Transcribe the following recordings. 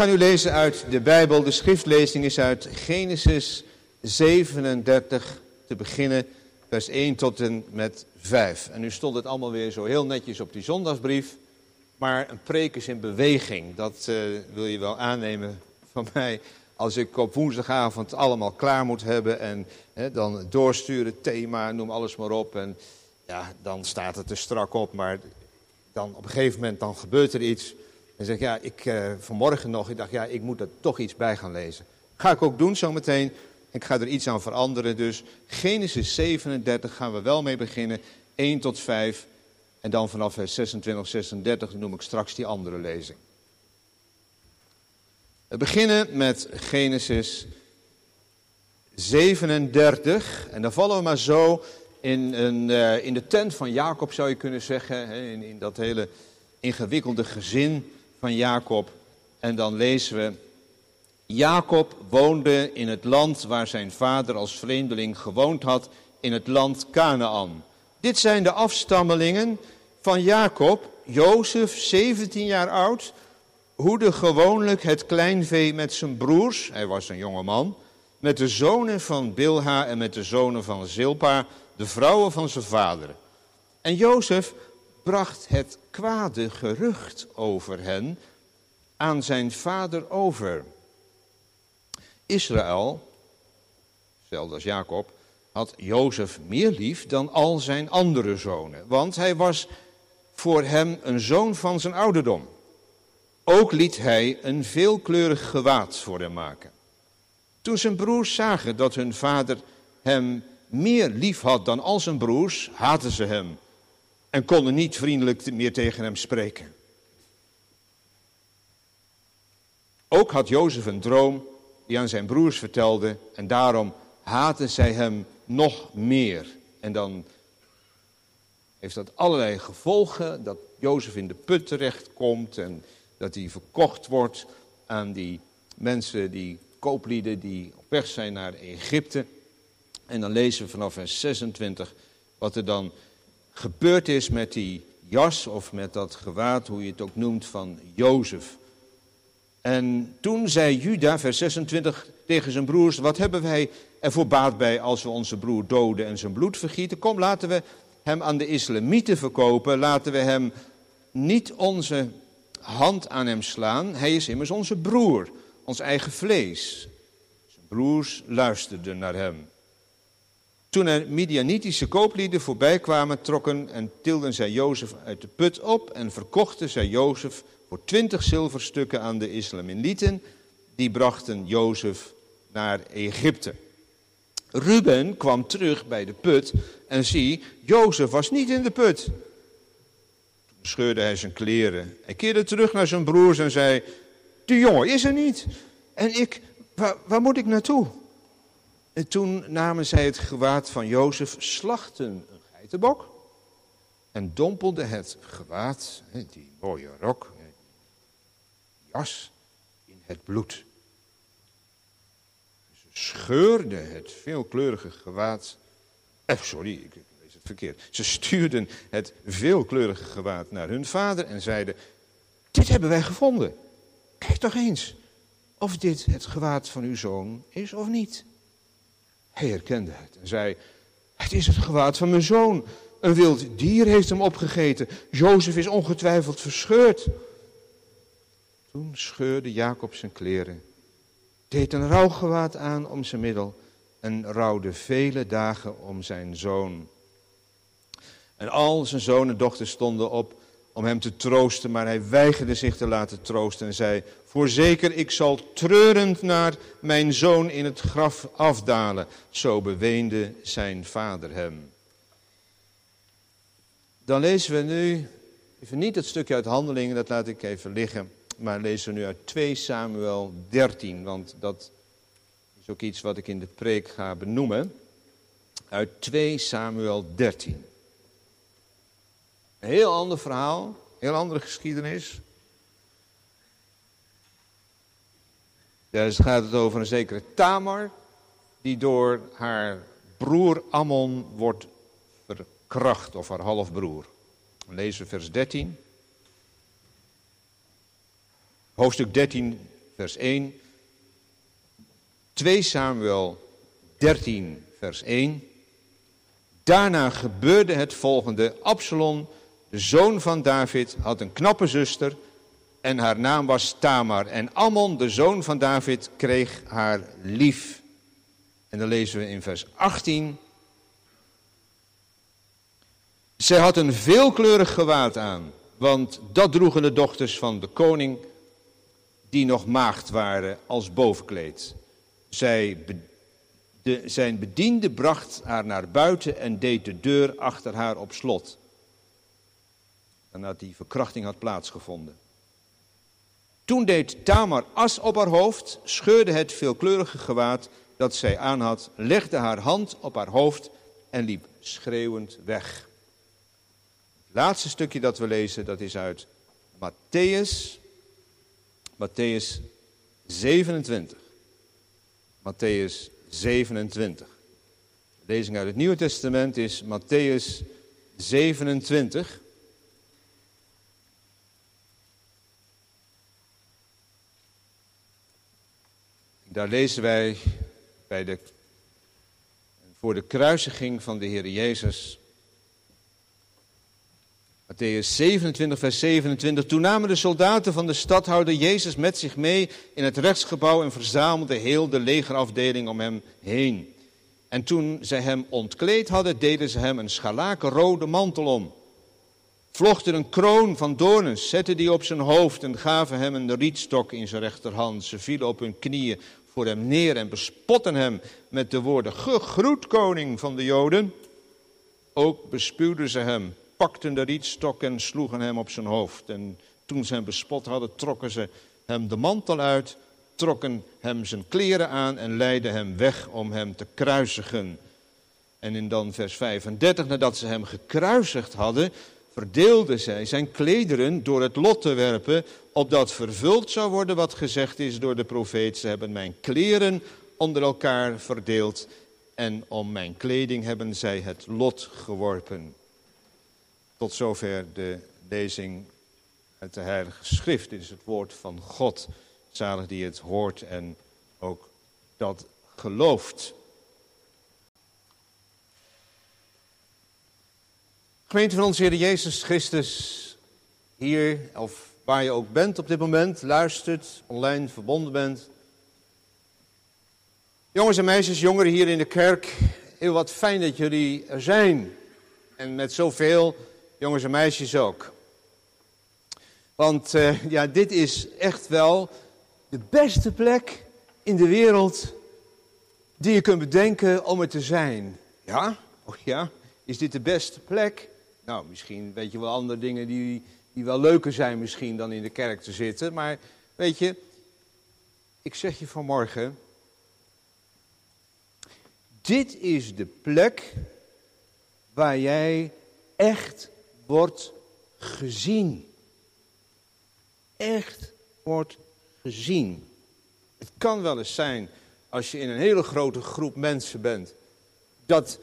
ga nu lezen uit de Bijbel. De schriftlezing is uit Genesis 37 te beginnen, vers 1 tot en met 5. En nu stond het allemaal weer zo heel netjes op die zondagsbrief. Maar een preek is in beweging. Dat wil je wel aannemen van mij. Als ik op woensdagavond allemaal klaar moet hebben en dan doorsturen, thema, noem alles maar op. En ja, dan staat het er strak op, maar dan op een gegeven moment dan gebeurt er iets. En zeg ja, ik moet er toch iets bij gaan lezen. Ga ik ook doen zometeen. Ik ga er iets aan veranderen. Dus Genesis 37 gaan we wel mee beginnen. 1 tot 5. En dan vanaf vers 26, 36 noem ik straks die andere lezing. We beginnen met Genesis 37. En dan vallen we maar zo in de tent van Jacob, zou je kunnen zeggen. In dat hele ingewikkelde gezin van Jacob. En dan lezen we: Jacob woonde in het land waar zijn vader als vreemdeling gewoond had, in het land Kanaan. Dit zijn de afstammelingen van Jacob, Jozef, 17 jaar oud, hoedde gewoonlijk het kleinvee met zijn broers, hij was een jonge man, met de zonen van Bilha en met de zonen van Zilpa, de vrouwen van zijn vader. En Jozef bracht het kwade gerucht over hen aan zijn vader over. Israël, zelfs als Jacob, had Jozef meer lief dan al zijn andere zonen, want hij was voor hem een zoon van zijn ouderdom. Ook liet hij een veelkleurig gewaad voor hem maken. Toen zijn broers zagen dat hun vader hem meer lief had dan al zijn broers, haatten ze hem en konden niet vriendelijk meer tegen hem spreken. Ook had Jozef een droom die aan zijn broers vertelde en daarom haatten zij hem nog meer. En dan heeft dat allerlei gevolgen, dat Jozef in de put terechtkomt en dat hij verkocht wordt aan die mensen, die kooplieden die op weg zijn naar Egypte. En dan lezen we vanaf vers 26 wat er dan gebeurd is met die jas of met dat gewaad, hoe je het ook noemt, van Jozef. En toen zei Juda, vers 26, tegen zijn broers: wat hebben wij er voor baat bij als we onze broer doden en zijn bloed vergieten? Kom, laten we hem aan de islamieten verkopen. Laten we hem niet onze hand aan hem slaan. Hij is immers onze broer, ons eigen vlees. Zijn broers luisterden naar hem. Toen er Midianitische kooplieden voorbij kwamen, trokken en tilden zij Jozef uit de put op en verkochten zij Jozef voor 20 zilverstukken aan de Islamieten. Die brachten Jozef naar Egypte. Ruben kwam terug bij de put en zie, Jozef was niet in de put. Toen scheurde hij zijn kleren. Hij keerde terug naar zijn broers en zei: de jongen is er niet. En waar moet ik naartoe? En toen namen zij het gewaad van Jozef, slachten een geitenbok en dompelden het gewaad, die mooie rok, jas, in het bloed. Ze scheurden het veelkleurige gewaad. Ik lees het verkeerd. Ze stuurden het veelkleurige gewaad naar hun vader en zeiden: dit hebben wij gevonden. Kijk toch eens of dit het gewaad van uw zoon is of niet. Hij herkende het en zei: het is het gewaad van mijn zoon. Een wild dier heeft hem opgegeten. Jozef is ongetwijfeld verscheurd. Toen scheurde Jacob zijn kleren, deed een rouwgewaad aan om zijn middel en rouwde vele dagen om zijn zoon. En al zijn zonen en dochters stonden op om hem te troosten, maar hij weigerde zich te laten troosten en zei: voorzeker, ik zal treurend naar mijn zoon in het graf afdalen. Zo beweende zijn vader hem. Dan lezen we nu, even niet het stukje uit Handelingen, dat laat ik even liggen, maar lezen we nu uit 2 Samuel 13, want dat is ook iets wat ik in de preek ga benoemen. Uit 2 Samuel 13. Een heel ander verhaal, een heel andere geschiedenis. Daar gaat het over een zekere Tamar, die door haar broer Ammon wordt verkracht, of haar halfbroer. We lezen vers 13. Hoofdstuk 13, vers 1. 2 Samuel 13, vers 1. Daarna gebeurde het volgende. Absalom, de zoon van David, had een knappe zuster en haar naam was Tamar. En Amnon, de zoon van David, kreeg haar lief. En dan lezen we in vers 18. Zij had een veelkleurig gewaad aan, want dat droegen de dochters van de koning die nog maagd waren als bovenkleed. Zijn bediende bracht haar naar buiten en deed de deur achter haar op slot. Nadat die verkrachting had plaatsgevonden. Toen deed Tamar as op haar hoofd, scheurde het veelkleurige gewaad dat zij aan had, legde haar hand op haar hoofd en liep schreeuwend weg. Het laatste stukje dat we lezen, dat is uit Mattheüs, Mattheüs 27. Mattheüs 27. De lezing uit het Nieuwe Testament is Mattheüs 27. Daar lezen wij voor de kruisiging van de Heer Jezus. Mattheüs 27, vers 27. Toen namen de soldaten van de stadhouder Jezus met zich mee in het rechtsgebouw en verzamelden heel de legerafdeling om hem heen. En toen zij hem ontkleed hadden, deden ze hem een scharlakenrode mantel om. Vlochten een kroon van doorns, zetten die op zijn hoofd en gaven hem een rietstok in zijn rechterhand. Ze vielen op hun knieën voor hem neer en bespotten hem met de woorden: "Gegroet, koning van de Joden." Ook bespuwden ze hem, pakten de rietstok en sloegen hem op zijn hoofd. En toen ze hem bespot hadden, trokken ze hem de mantel uit, trokken hem zijn kleren aan en leidden hem weg om hem te kruisigen. En in dan vers 35, nadat ze hem gekruisigd hadden, verdeelden zij zijn klederen door het lot te werpen, opdat vervuld zou worden wat gezegd is door de profeet: ze hebben mijn kleren onder elkaar verdeeld en om mijn kleding hebben zij het lot geworpen. Tot zover de lezing uit de Heilige Schrift. Dit is het woord van God. Zalig die het hoort en ook dat gelooft. Gemeente van onze Heer Jezus Christus, hier of waar je ook bent op dit moment, luistert, online verbonden bent. Jongens en meisjes, jongeren hier in de kerk, heel wat fijn dat jullie er zijn. En met zoveel jongens en meisjes ook. Want dit is echt wel de beste plek in de wereld die je kunt bedenken om er te zijn. Ja? Oh ja? Is dit de beste plek? Nou, misschien weet je wel andere dingen die wel leuker zijn misschien dan in de kerk te zitten. Maar weet je, ik zeg je vanmorgen, dit is de plek waar jij echt wordt gezien. Echt wordt gezien. Het kan wel eens zijn, als je in een hele grote groep mensen bent, dat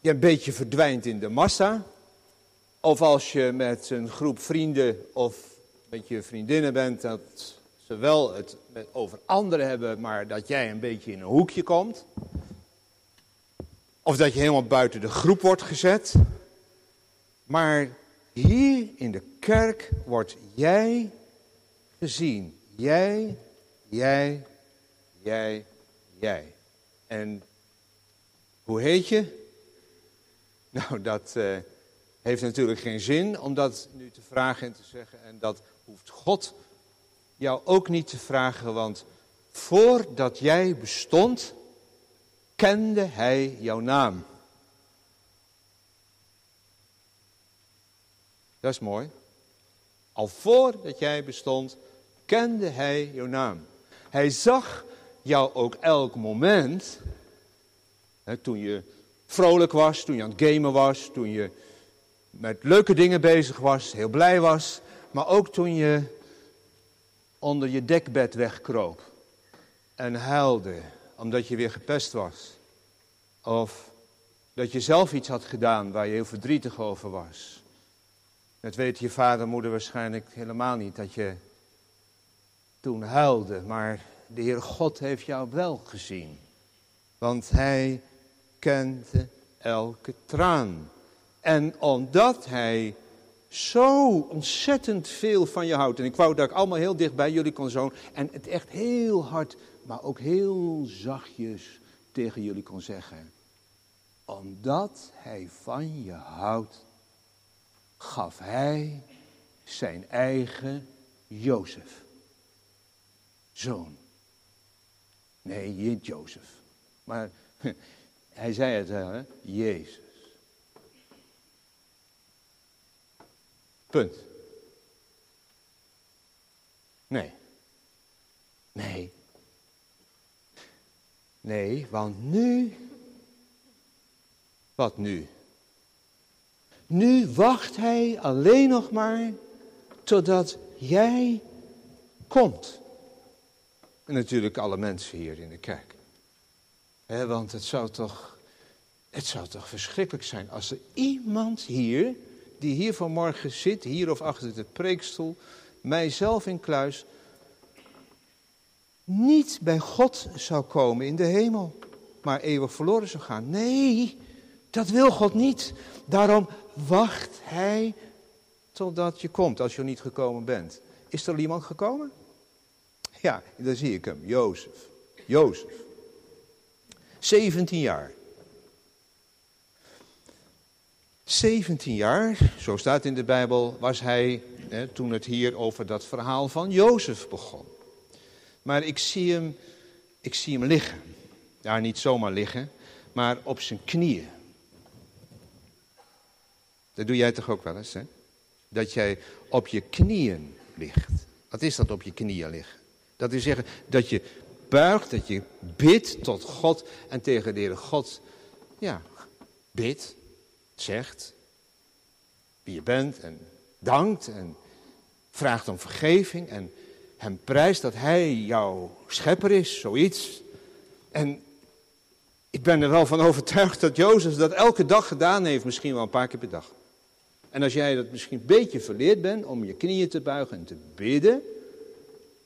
je een beetje verdwijnt in de massa. Of als je met een groep vrienden of met je vriendinnen bent, dat ze wel het over anderen hebben, maar dat jij een beetje in een hoekje komt. Of dat je helemaal buiten de groep wordt gezet. Maar hier in de kerk wordt jij gezien. Jij. En hoe heet je? Nou, dat heeft natuurlijk geen zin om dat nu te vragen en te zeggen. En dat hoeft God jou ook niet te vragen, want voordat jij bestond, kende hij jouw naam. Dat is mooi. Al voordat jij bestond, kende hij jouw naam. Hij zag jou ook elk moment, hè, toen je vrolijk was, toen je aan het gamen was, toen je met leuke dingen bezig was, heel blij was, maar ook toen je onder je dekbed wegkroop en huilde omdat je weer gepest was. Of dat je zelf iets had gedaan waar je heel verdrietig over was. Dat weten je vader en moeder waarschijnlijk helemaal niet, dat je toen huilde. Maar de Heere God heeft jou wel gezien. Want hij kende elke traan. En omdat hij zo ontzettend veel van je houdt. En ik wou dat ik allemaal heel dicht bij jullie kon zonen. En het echt heel hard, maar ook heel zachtjes tegen jullie kon zeggen. Omdat hij van je houdt, gaf hij zijn eigen Jozef. Zoon. Nee, niet Jozef. Maar hij zei het, hè? Jezus. Punt. Nee, want nu... Wat nu? Nu wacht hij alleen nog maar totdat jij komt. En natuurlijk alle mensen hier in de kerk. He, want het zou toch verschrikkelijk zijn als er iemand hier, die hier vanmorgen zit, hier of achter de preekstoel, mijzelf in kluis, niet bij God zou komen in de hemel, maar eeuwig verloren zou gaan. Nee, dat wil God niet. Daarom wacht hij totdat je komt, als je niet gekomen bent. Is er iemand gekomen? Ja, daar zie ik hem, Jozef. 17 jaar. 17 jaar, zo staat in de Bijbel, was hij toen het hier over dat verhaal van Jozef begon. Maar ik zie hem liggen. Ja, niet zomaar liggen, maar op zijn knieën. Dat doe jij toch ook wel eens, hè? Dat jij op je knieën ligt. Wat is dat op je knieën liggen? Dat wil zeggen dat je buigt, dat je bidt tot God en tegen de Heere God, ja, bidt, zegt wie je bent en dankt en vraagt om vergeving en hem prijst dat hij jouw schepper is, zoiets. En ik ben er wel van overtuigd dat Jozef dat elke dag gedaan heeft, misschien wel een paar keer per dag. En als jij dat misschien een beetje verleerd bent om je knieën te buigen en te bidden,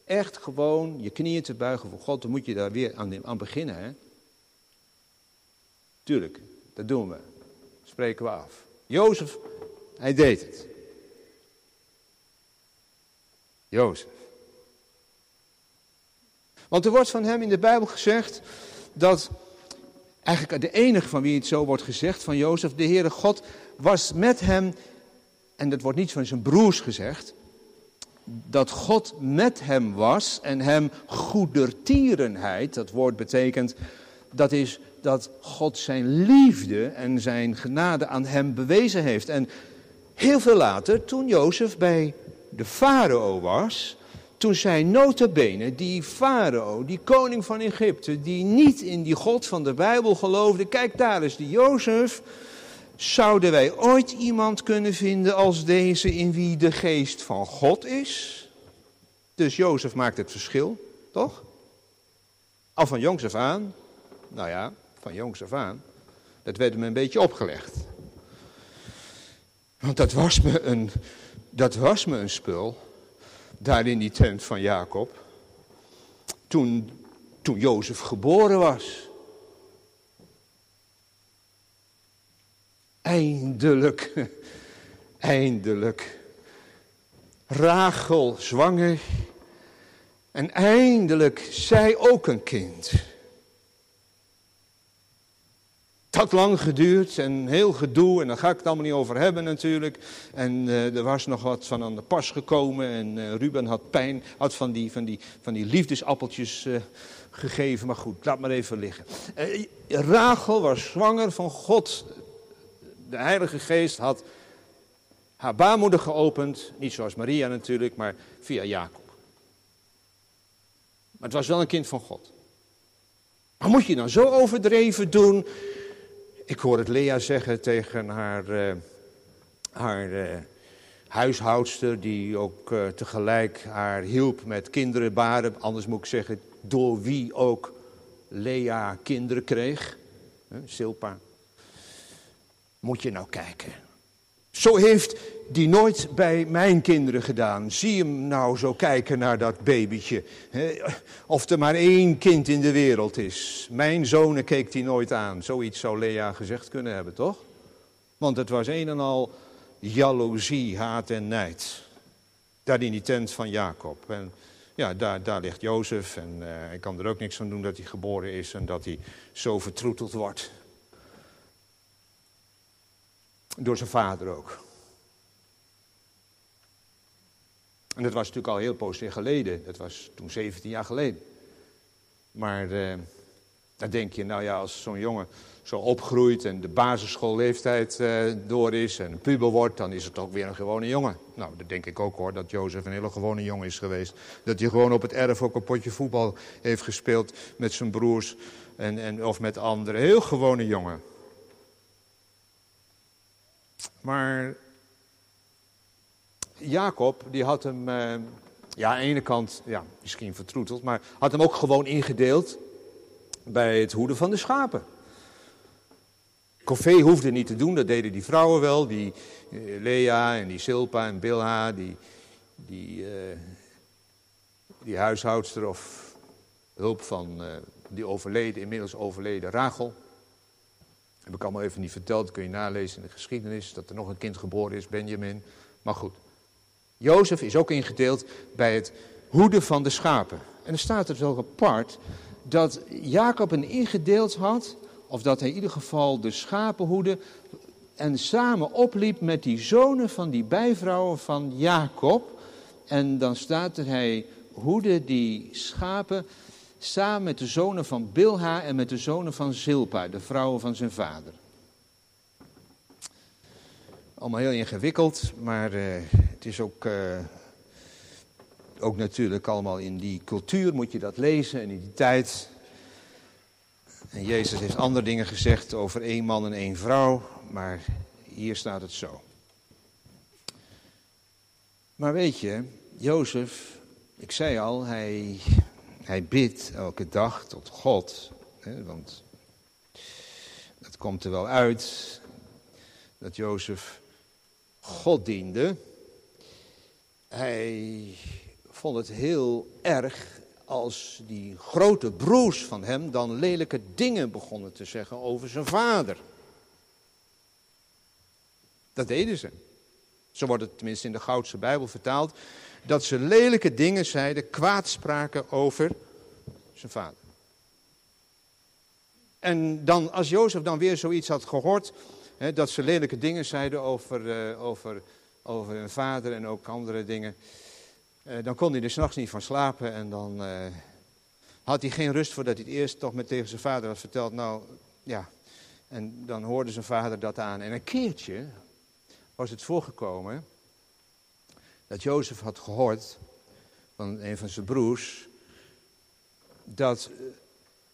echt gewoon je knieën te buigen voor God, dan moet je daar weer aan beginnen, hè? Tuurlijk, dat doen we. Spreken we af. Jozef, hij deed het. Jozef. Want er wordt van hem in de Bijbel gezegd dat eigenlijk de enige van wie het zo wordt gezegd van Jozef, de Heere God, was met hem, en dat wordt niet van zijn broers gezegd, dat God met hem was en hem goedertierenheid, dat woord betekent, dat is dat God zijn liefde en zijn genade aan hem bewezen heeft. En heel veel later, toen Jozef bij de farao was, toen zei nota bene die farao, die koning van Egypte, die niet in die God van de Bijbel geloofde, kijk daar is die Jozef, zouden wij ooit iemand kunnen vinden als deze in wie de geest van God is? Dus Jozef maakt het verschil, toch? Al van jongs af aan. Nou ja, van jongs af aan. Dat werd me een beetje opgelegd. Want dat was me een spul. Daar in die tent van Jacob. Toen Jozef geboren was. Eindelijk. Rachel zwanger. En eindelijk zij ook een kind. Het had lang geduurd en heel gedoe en daar ga ik het allemaal niet over hebben natuurlijk. En er was nog wat van aan de pas gekomen en Ruben had pijn, had van die liefdesappeltjes gegeven. Maar goed, laat maar even liggen. Rachel was zwanger van God. De Heilige Geest had haar baarmoeder geopend, niet zoals Maria natuurlijk, maar via Jacob. Maar het was wel een kind van God. Maar moet je nou zo overdreven doen? Ik hoor het Lea zeggen tegen haar huishoudster, die ook tegelijk haar hielp met kinderen baren. Anders moet ik zeggen, door wie ook Lea kinderen kreeg. Silpa. Moet je nou kijken. Zo heeft die nooit bij mijn kinderen gedaan. Zie hem nou zo kijken naar dat babytje. Of er maar één kind in de wereld is. Mijn zonen keek die nooit aan. Zoiets zou Lea gezegd kunnen hebben, toch? Want het was een en al jaloezie, haat en nijd. Daar in die tent van Jacob. En ja, daar ligt Jozef. En hij kan er ook niks aan doen dat hij geboren is en dat hij zo vertroeteld wordt. Door zijn vader ook. En dat was natuurlijk al heel poos geleden. Dat was toen 17 jaar geleden. Maar dan denk je, nou ja, als zo'n jongen zo opgroeit en de basisschoolleeftijd door is en een puber wordt, dan is het ook weer een gewone jongen. Nou, dat denk ik ook hoor, dat Jozef een hele gewone jongen is geweest. Dat hij gewoon op het erf ook een potje voetbal heeft gespeeld met zijn broers of met anderen. Heel gewone jongen. Maar Jacob, die had hem, aan de ene kant, ja, misschien vertroeteld, maar had hem ook gewoon ingedeeld bij het hoeden van de schapen. Corvée hoefde niet te doen, dat deden die vrouwen wel, die Lea en die Silpa en Bilha, die huishoudster of hulp van die inmiddels overleden Rachel. Heb ik allemaal even niet verteld, kun je nalezen in de geschiedenis, dat er nog een kind geboren is, Benjamin. Maar goed, Jozef is ook ingedeeld bij het hoeden van de schapen. En dan staat er wel apart dat Jacob een ingedeeld had, of dat hij in ieder geval de schapen hoedde en samen opliep met die zonen van die bijvrouwen van Jacob. En dan staat er, hij hoedde die schapen samen met de zonen van Bilha en met de zonen van Zilpa, de vrouwen van zijn vader. Allemaal heel ingewikkeld, maar het is ook natuurlijk allemaal in die cultuur, moet je dat lezen en in die tijd. En Jezus heeft andere dingen gezegd over één man en één vrouw, maar hier staat het zo. Maar weet je, Jozef, ik zei al, hij bidt elke dag tot God, hè, want dat komt er wel uit dat Jozef God diende. Hij vond het heel erg als die grote broers van hem dan lelijke dingen begonnen te zeggen over zijn vader. Dat deden ze. Zo wordt het tenminste in de Goudse Bijbel vertaald, dat ze lelijke dingen zeiden, kwaadspraken over zijn vader. En dan, als Jozef dan weer zoiets had gehoord, hè, dat ze lelijke dingen zeiden over hun vader en ook andere dingen, dan kon hij er 's nachts niet van slapen en dan had hij geen rust voordat hij het eerst toch met tegen zijn vader had verteld. Nou ja, en dan hoorde zijn vader dat aan. En een keertje was het voorgekomen dat Jozef had gehoord van een van zijn broers dat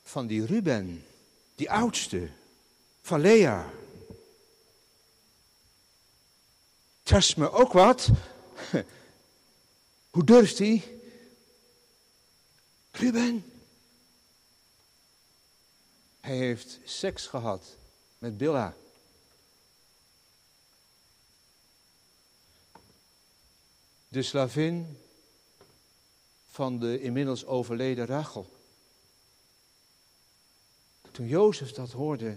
van die Ruben, die oudste, van Lea, tast me ook wat. Hoe durft hij? Ruben. Hij heeft seks gehad met Bilha. De slavin van de inmiddels overleden Rachel. Toen Jozef dat hoorde,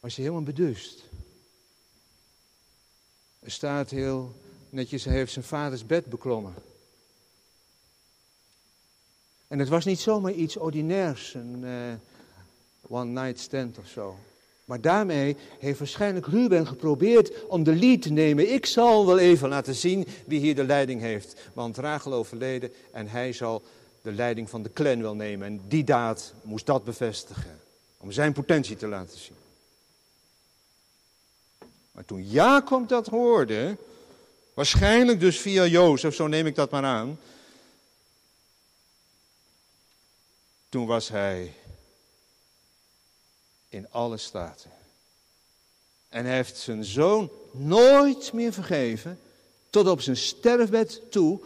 was hij helemaal beduust. Er staat heel netjes, hij heeft zijn vaders bed beklommen. En het was niet zomaar iets ordinairs, een one night stand of zo. Maar daarmee heeft waarschijnlijk Ruben geprobeerd om de lead te nemen. Ik zal wel even laten zien wie hier de leiding heeft. Want Rachel overleden en hij zal de leiding van de clan wel nemen. En die daad moest dat bevestigen. Om zijn potentie te laten zien. Maar toen Jacob dat hoorde, waarschijnlijk dus via Jozef, zo neem ik dat maar aan. Toen was hij in alle staten. En hij heeft zijn zoon nooit meer vergeven, tot op zijn sterfbed toe,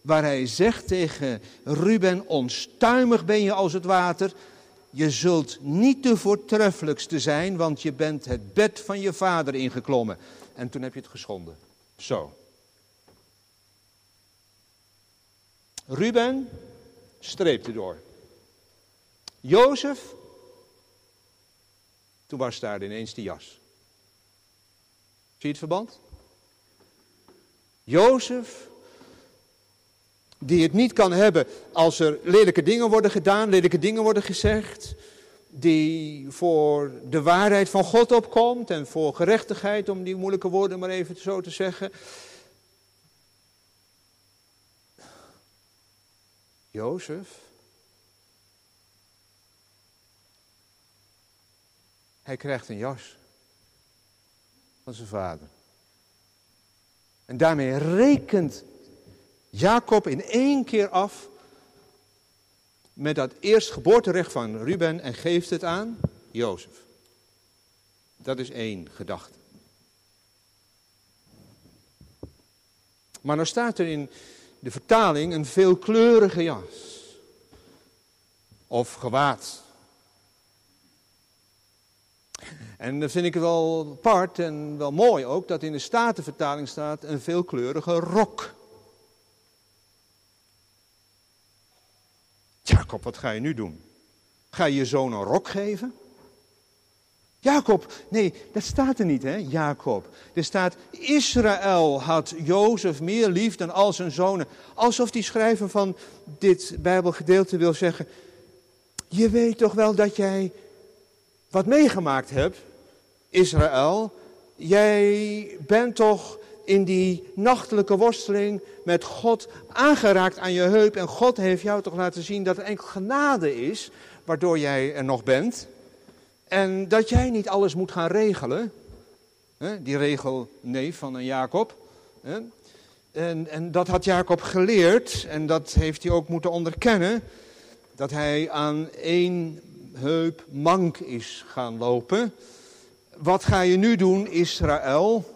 waar hij zegt tegen Ruben, onstuimig ben je als het water. Je zult niet de voortreffelijkste zijn, want je bent het bed van je vader ingeklommen. en toen heb je het geschonden. Zo. Ruben, streep erdoor. Jozef, toen was daar ineens die jas. Zie je het verband? Jozef, die het niet kan hebben als er lelijke dingen worden gedaan, lelijke dingen worden gezegd, die voor de waarheid van God opkomt en voor gerechtigheid, om die moeilijke woorden maar even zo te zeggen. Jozef, hij krijgt een jas van zijn vader. En daarmee rekent Jacob in één keer af met dat eerstgeboorterecht van Ruben en geeft het aan Jozef. Dat is één gedachte. Maar dan staat er in de vertaling een veelkleurige jas of gewaad. En dat vind ik wel apart en wel mooi ook, dat in de Statenvertaling staat een veelkleurige rok. Jacob, wat ga je nu doen? Ga je je zoon een rok geven? Jacob, nee, dat staat er niet, hè, Jacob. Er staat, Israël had Jozef meer lief dan al zijn zonen. Alsof die schrijver van dit Bijbelgedeelte wil zeggen, je weet toch wel dat jij wat meegemaakt hebt, Israël. Jij bent toch in die nachtelijke worsteling met God aangeraakt aan je heup. En God heeft jou toch laten zien dat er enkel genade is, waardoor jij er nog bent. En dat jij niet alles moet gaan regelen. Die regel, nee, van een Jacob. En dat had Jacob geleerd. En dat heeft hij ook moeten onderkennen. Dat hij aan één heup mank is gaan lopen. Wat ga je nu doen, Israël?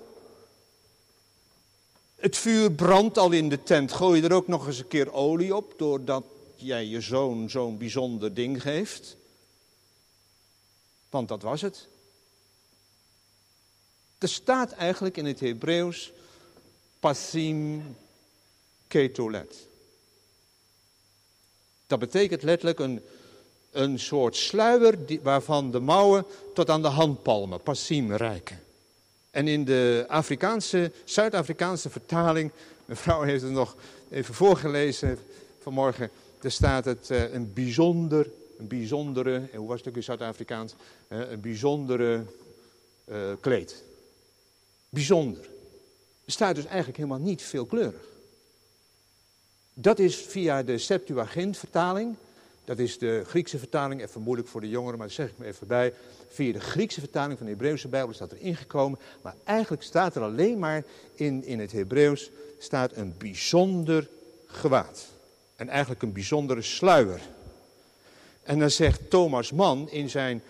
Het vuur brandt al in de tent. Gooi je er ook nog eens een keer olie op, doordat jij je zoon zo'n bijzonder ding geeft. Want dat was het. Er staat eigenlijk in het Hebreeuws pasim ketolet. Dat betekent letterlijk een soort sluier waarvan de mouwen tot aan de handpalmen, pasim, reiken. En in de Zuid-Afrikaanse vertaling, mevrouw heeft het nog even voorgelezen vanmorgen, daar staat het een bijzondere, hoe was het ook in Zuid-Afrikaans, een bijzondere kleed. Bijzonder. Er staat dus eigenlijk helemaal niet veelkleurig. Dat is via de Septuagint-vertaling, dat is de Griekse vertaling, even moeilijk voor de jongeren, maar dat zeg ik me even bij. Via de Griekse vertaling van de Hebreeuwse Bijbel is dat er ingekomen. Maar eigenlijk staat er alleen maar in het Hebreeuws staat een bijzonder gewaad. En eigenlijk een bijzondere sluier. En dan zegt Thomas Mann in zijn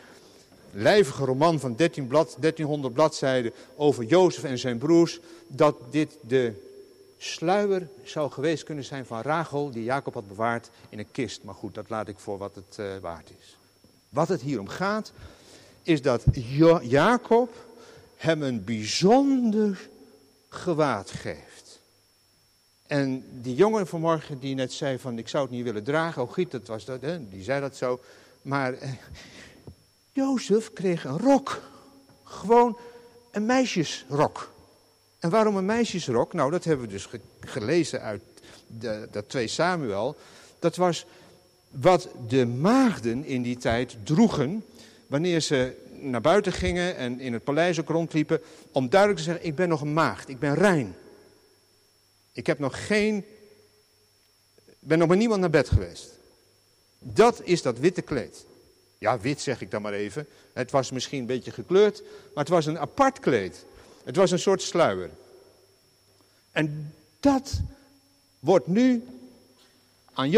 lijvige roman van 1300 bladzijden over Jozef en zijn broers, dat dit de sluier zou geweest kunnen zijn van Rachel, die Jacob had bewaard in een kist. Maar goed, dat laat ik voor wat het waard is. Wat het hier om gaat, is dat Jacob hem een bijzonder gewaad geeft. En die jongen vanmorgen die net zei van, ik zou het niet willen dragen. Oh Giet, dat was dat, hè? Die zei dat zo. Maar Jozef kreeg een rok. Gewoon een meisjesrok. En waarom een meisjesrok? Nou, dat hebben we dus gelezen uit dat 2 Samuel. Dat was wat de maagden in die tijd droegen wanneer ze naar buiten gingen en in het paleis ook rondliepen, om duidelijk te zeggen, ik ben nog een maagd, ik ben rein. Ik heb nog ben nog met niemand naar bed geweest. Dat is dat witte kleed. Ja, wit zeg ik dan maar even. Het was misschien een beetje gekleurd, maar het was een apart kleed. Het was een soort sluier. En dat wordt nu aan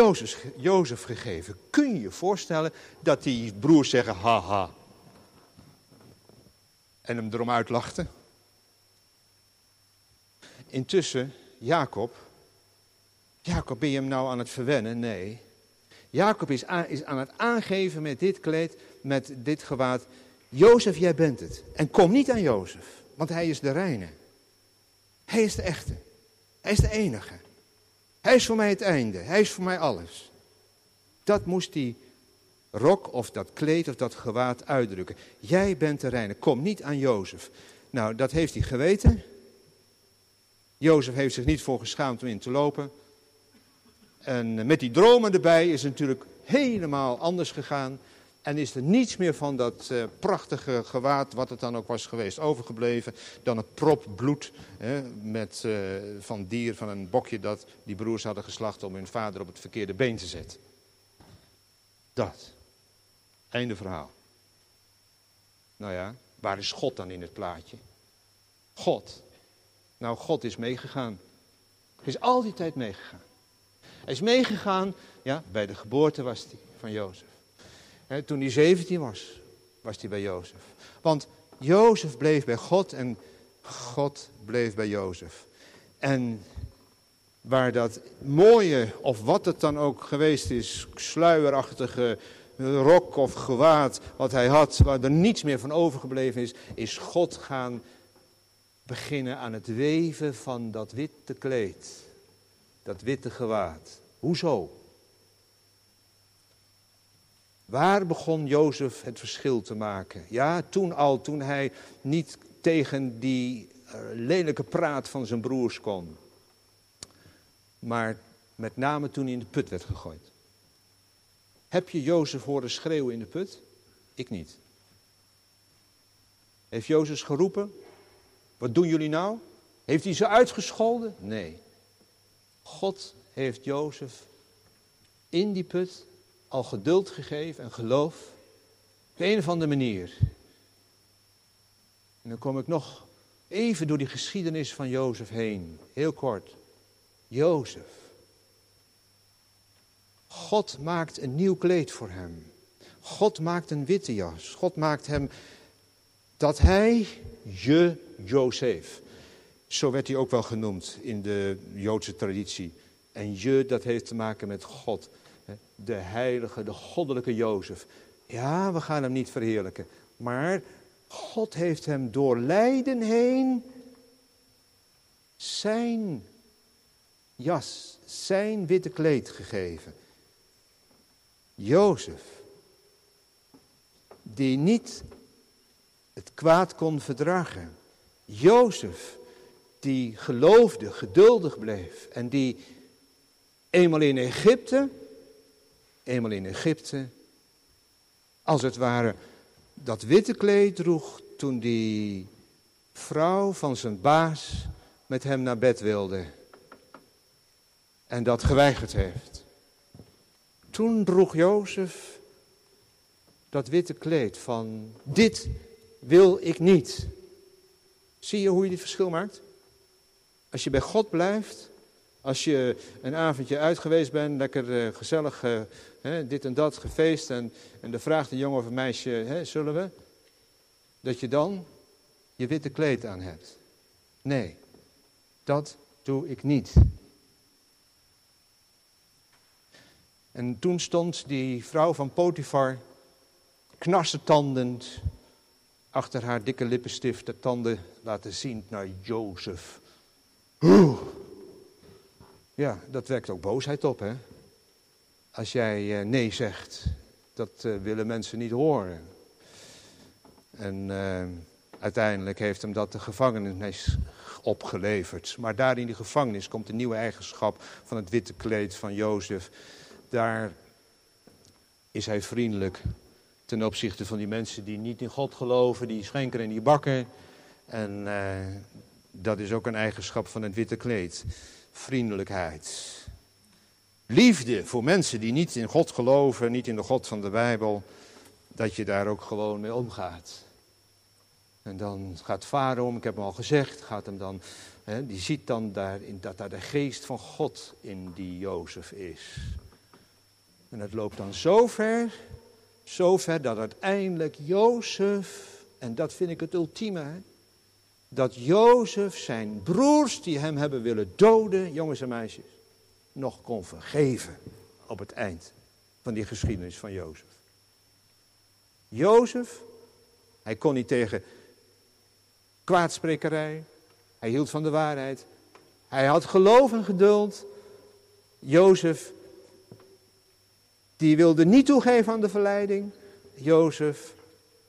Jozef gegeven. Kun je je voorstellen dat die broers zeggen, haha. En hem erom uitlachten? Intussen, Jacob, ben je hem nou aan het verwennen? Nee. Jacob is aan het aangeven met dit kleed, met dit gewaad. Jozef, jij bent het. En kom niet aan Jozef. Want hij is de reine. Hij is de echte. Hij is de enige. Hij is voor mij het einde. Hij is voor mij alles. Dat moest die rok of dat kleed of dat gewaad uitdrukken. Jij bent de reine. Kom niet aan Jozef. Nou, dat heeft hij geweten. Jozef heeft zich niet voor geschaamd om in te lopen. En met die dromen erbij is het natuurlijk helemaal anders gegaan. En is er niets meer van dat prachtige gewaad, wat het dan ook was geweest, overgebleven. Dan een prop bloed van dier, van een bokje dat die broers hadden geslacht om hun vader op het verkeerde been te zetten. Dat. Einde verhaal. Nou ja, waar is God dan in het plaatje? God. Nou, God is meegegaan. Hij is al die tijd meegegaan. Hij is meegegaan, ja, bij de geboorte was hij van Jozef. He, toen hij 17 was, was hij bij Jozef. Want Jozef bleef bij God en God bleef bij Jozef. En waar dat mooie, of wat het dan ook geweest is, sluierachtige rok of gewaad wat hij had, waar er niets meer van overgebleven is, is God gaan beginnen aan het weven van dat witte kleed. Dat witte gewaad. Hoezo? Waar begon Jozef het verschil te maken? Ja, toen hij niet tegen die lelijke praat van zijn broers kon. Maar met name toen hij in de put werd gegooid. Heb je Jozef horen schreeuwen in de put? Ik niet. Heeft Jozef geroepen? Wat doen jullie nou? Heeft hij ze uitgescholden? Nee. God heeft Jozef in die put al geduld gegeven en geloof. Op een of andere manier. En dan kom ik nog even door die geschiedenis van Jozef heen. Heel kort. Jozef. God maakt een nieuw kleed voor hem. God maakt een witte jas. God maakt hem dat hij Jozef. Zo werd hij ook wel genoemd in de Joodse traditie. En dat heeft te maken met God. De heilige, de goddelijke Jozef. Ja, we gaan hem niet verheerlijken. Maar God heeft hem door lijden heen zijn jas, zijn witte kleed gegeven. Jozef, die niet het kwaad kon verdragen. Jozef, die geloofde, geduldig bleef. En die eenmaal in Egypte, als het ware, dat witte kleed droeg toen die vrouw van zijn baas met hem naar bed wilde. En dat geweigerd heeft. Toen droeg Jozef dat witte kleed van dit wil ik niet. Zie je hoe je dit verschil maakt? Als je bij God blijft, als je een avondje uit geweest bent, lekker gezellig dit en dat gefeest en dan vraagt een jongen of een meisje, zullen we? Dat je dan je witte kleed aan hebt. Nee, dat doe ik niet. En toen stond die vrouw van Potifar, knarsetandend, achter haar dikke lippenstift de tanden laten zien naar Jozef. Oeh. Ja, dat wekt ook boosheid op, hè? Als jij nee zegt, dat willen mensen niet horen. En uiteindelijk heeft hem dat de gevangenis opgeleverd. Maar daar in die gevangenis komt de nieuwe eigenschap van het witte kleed van Jozef. Daar is hij vriendelijk ten opzichte van die mensen die niet in God geloven, die schenken en die bakken. En dat is ook een eigenschap van het witte kleed. Vriendelijkheid. Liefde voor mensen die niet in God geloven, niet in de God van de Bijbel. Dat je daar ook gewoon mee omgaat. En dan gaat Farao, ik heb hem al gezegd, gaat hem dan, die ziet dan daarin, dat daar de geest van God in die Jozef is. En het loopt dan zo ver dat uiteindelijk Jozef, en dat vind ik het ultieme, hè? Dat Jozef zijn broers die hem hebben willen doden, jongens en meisjes, nog kon vergeven op het eind van die geschiedenis van Jozef. Jozef, hij kon niet tegen kwaadsprekerij, Hij hield van de waarheid. Hij had geloof en geduld. Jozef, die wilde niet toegeven aan de verleiding. Jozef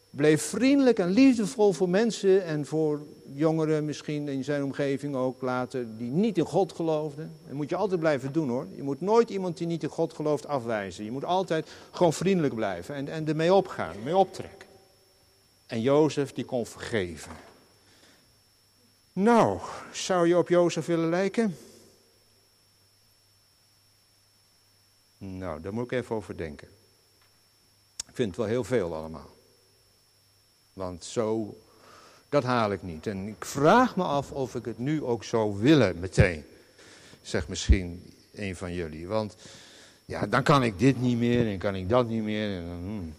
bleef vriendelijk en liefdevol voor mensen en voor jongeren misschien in zijn omgeving ook later, die niet in God geloofden. Dat moet je altijd blijven doen hoor. Je moet nooit iemand die niet in God gelooft afwijzen. Je moet altijd gewoon vriendelijk blijven en ermee opgaan, mee optrekken. En Jozef die kon vergeven. Nou, zou je op Jozef willen lijken? Nou, daar moet ik even over denken. Ik vind het wel heel veel allemaal. Want zo, dat haal ik niet. En ik vraag me af of ik het nu ook zou willen meteen. Zegt misschien een van jullie. Want ja, dan kan ik dit niet meer en kan ik dat niet meer. En dan,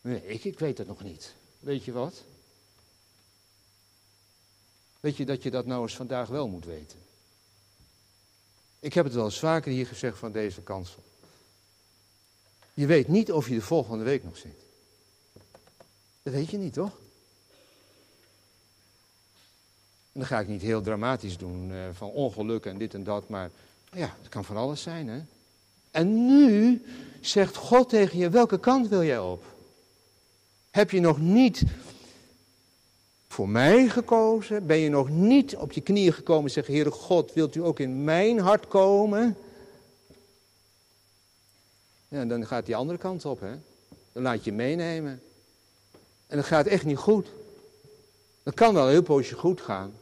Nee, ik weet het nog niet. Weet je wat? Weet je dat nou eens vandaag wel moet weten? Ik heb het wel eens vaker hier gezegd van deze kansel. Je weet niet of je de volgende week nog zit. Dat weet je niet, toch? En dan ga ik niet heel dramatisch doen van ongeluk en dit en dat, maar ja, het kan van alles zijn, hè? En nu zegt God tegen je, welke kant wil jij op? Heb je nog niet voor mij gekozen? Ben je nog niet op je knieën gekomen en zeggen, Heere God, wilt u ook in mijn hart komen? Ja, en dan gaat die andere kant op, hè? Dan laat je meenemen. En dat gaat echt niet goed. Dat kan wel een heel poosje goed gaan.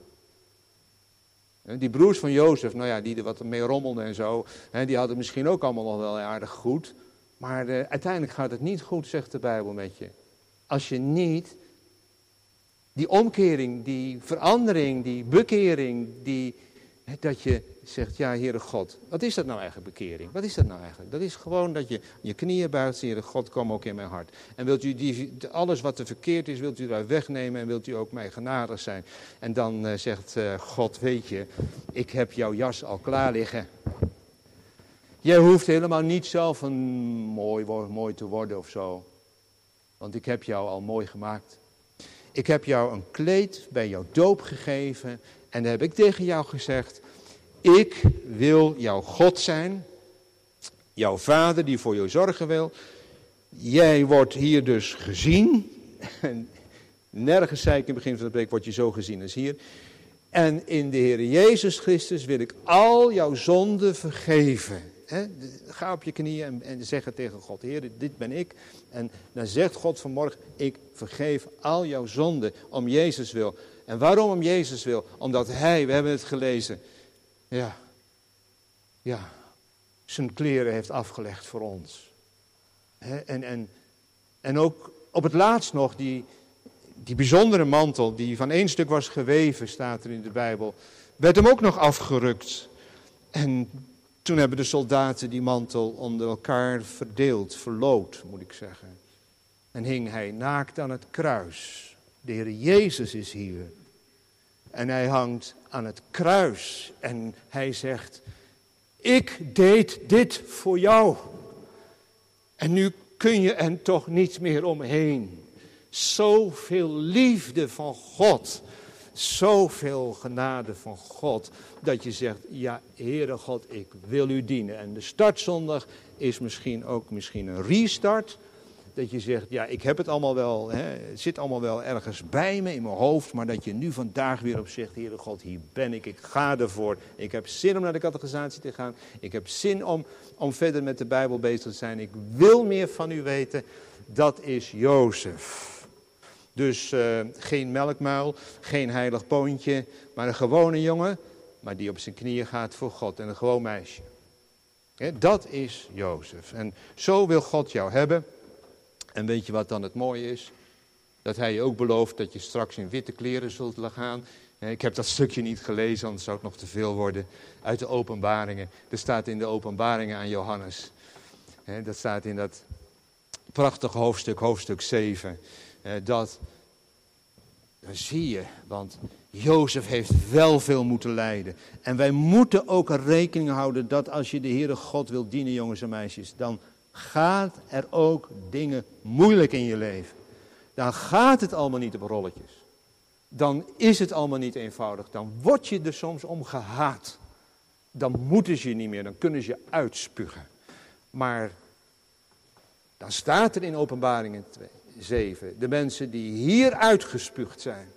Die broers van Jozef, nou ja, die er wat mee rommelden en zo, die hadden misschien ook allemaal nog wel aardig goed. Maar uiteindelijk gaat het niet goed, zegt de Bijbel met je. Als je niet die omkering, die verandering, die bekering, dat je zegt, ja, Heere God, wat is dat nou eigenlijk, bekering? Wat is dat nou eigenlijk? Dat is gewoon dat je je knieën buigt, Heere God, kom ook in mijn hart. En wilt u alles wat er verkeerd is, wilt u daar wegnemen en wilt u ook mij genadig zijn? En dan zegt God, weet je, ik heb jouw jas al klaar liggen. Jij hoeft helemaal niet zelf een mooi te worden of zo. Want ik heb jou al mooi gemaakt. Ik heb jou een kleed bij jouw doop gegeven. En dan heb ik tegen jou gezegd, ik wil jouw God zijn, jouw vader die voor jou zorgen wil. Jij wordt hier dus gezien. En nergens, zei ik in het begin van de preek, word je zo gezien als hier. En in de Heer Jezus Christus wil ik al jouw zonden vergeven. He? Ga op je knieën en zeg het tegen God, Heer, dit ben ik. En dan zegt God vanmorgen, ik vergeef al jouw zonden om Jezus wil. En waarom om Jezus wil? Omdat hij, we hebben het gelezen, ja, zijn kleren heeft afgelegd voor ons. He, en ook op het laatst nog, die bijzondere mantel die van één stuk was geweven, staat er in de Bijbel, werd hem ook nog afgerukt. En toen hebben de soldaten die mantel onder elkaar verdeeld, verloot, moet ik zeggen. En hing hij naakt aan het kruis. De Heer Jezus is hier. En hij hangt aan het kruis en hij zegt, ik deed dit voor jou. En nu kun je er toch niet meer omheen. Zoveel liefde van God, zoveel genade van God, dat je zegt, ja, Heere God, ik wil u dienen. En de startzondag is misschien een restart. Dat je zegt, ja, ik heb het allemaal wel, het zit allemaal wel ergens bij me in mijn hoofd. Maar dat je nu vandaag weer op zegt, Heere God, hier ben ik, ik ga ervoor. Ik heb zin om naar de catechisatie te gaan. Ik heb zin om verder met de Bijbel bezig te zijn. Ik wil meer van u weten. Dat is Jozef. Dus geen melkmuil, geen heilig poontje, maar een gewone jongen. Maar die op zijn knieën gaat voor God en een gewoon meisje. Dat is Jozef. En zo wil God jou hebben. En weet je wat dan het mooie is? Dat hij je ook belooft dat je straks in witte kleren zult gaan. Ik heb dat stukje niet gelezen, anders zou het nog te veel worden. Uit de Openbaringen. Dat staat in de Openbaringen aan Johannes. Dat staat in dat prachtige hoofdstuk, hoofdstuk 7. Dan zie je, want Jozef heeft wel veel moeten lijden. En wij moeten ook er rekening houden dat als je de Heere God wilt dienen, jongens en meisjes, dan gaat er ook dingen moeilijk in je leven. Dan gaat het allemaal niet op rolletjes. dan is het allemaal niet eenvoudig. Dan word je er soms om gehaat. Dan moeten ze je niet meer, dan kunnen ze je uitspugen. Maar dan staat er in Openbaringen 7, de mensen die hier uitgespuugd zijn,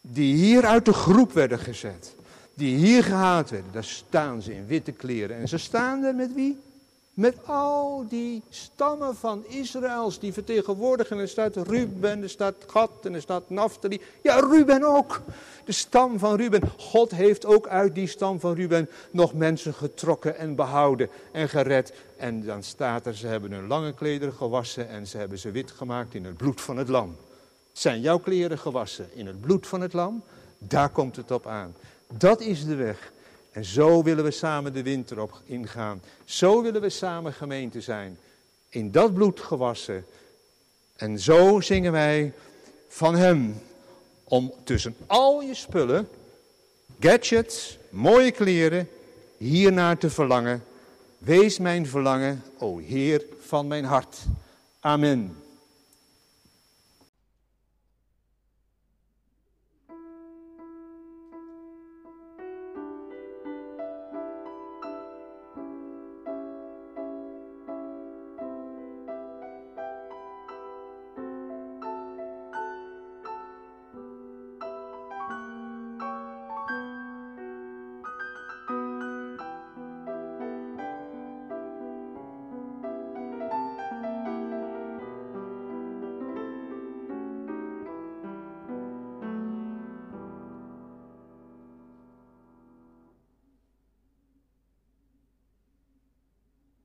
die hier uit de groep werden gezet, die hier gehaat werden, daar staan ze in witte kleren. En ze staan er met wie? Met al die stammen van Israëls die vertegenwoordigen. En er staat Ruben, er staat Gad en er staat Naftali. Ja, Ruben ook. De stam van Ruben. God heeft ook uit die stam van Ruben nog mensen getrokken en behouden en gered. En dan staat er, ze hebben hun lange klederen gewassen en ze hebben ze wit gemaakt in het bloed van het lam. Zijn jouw kleren gewassen in het bloed van het lam? Daar komt het op aan. Dat is de weg. En zo willen we samen de winter op ingaan. Zo willen we samen gemeente zijn. In dat bloed gewassen. En zo zingen wij van hem. Om tussen al je spullen, gadgets, mooie kleren, hiernaar te verlangen. Wees mijn verlangen, o Heer van mijn hart. Amen.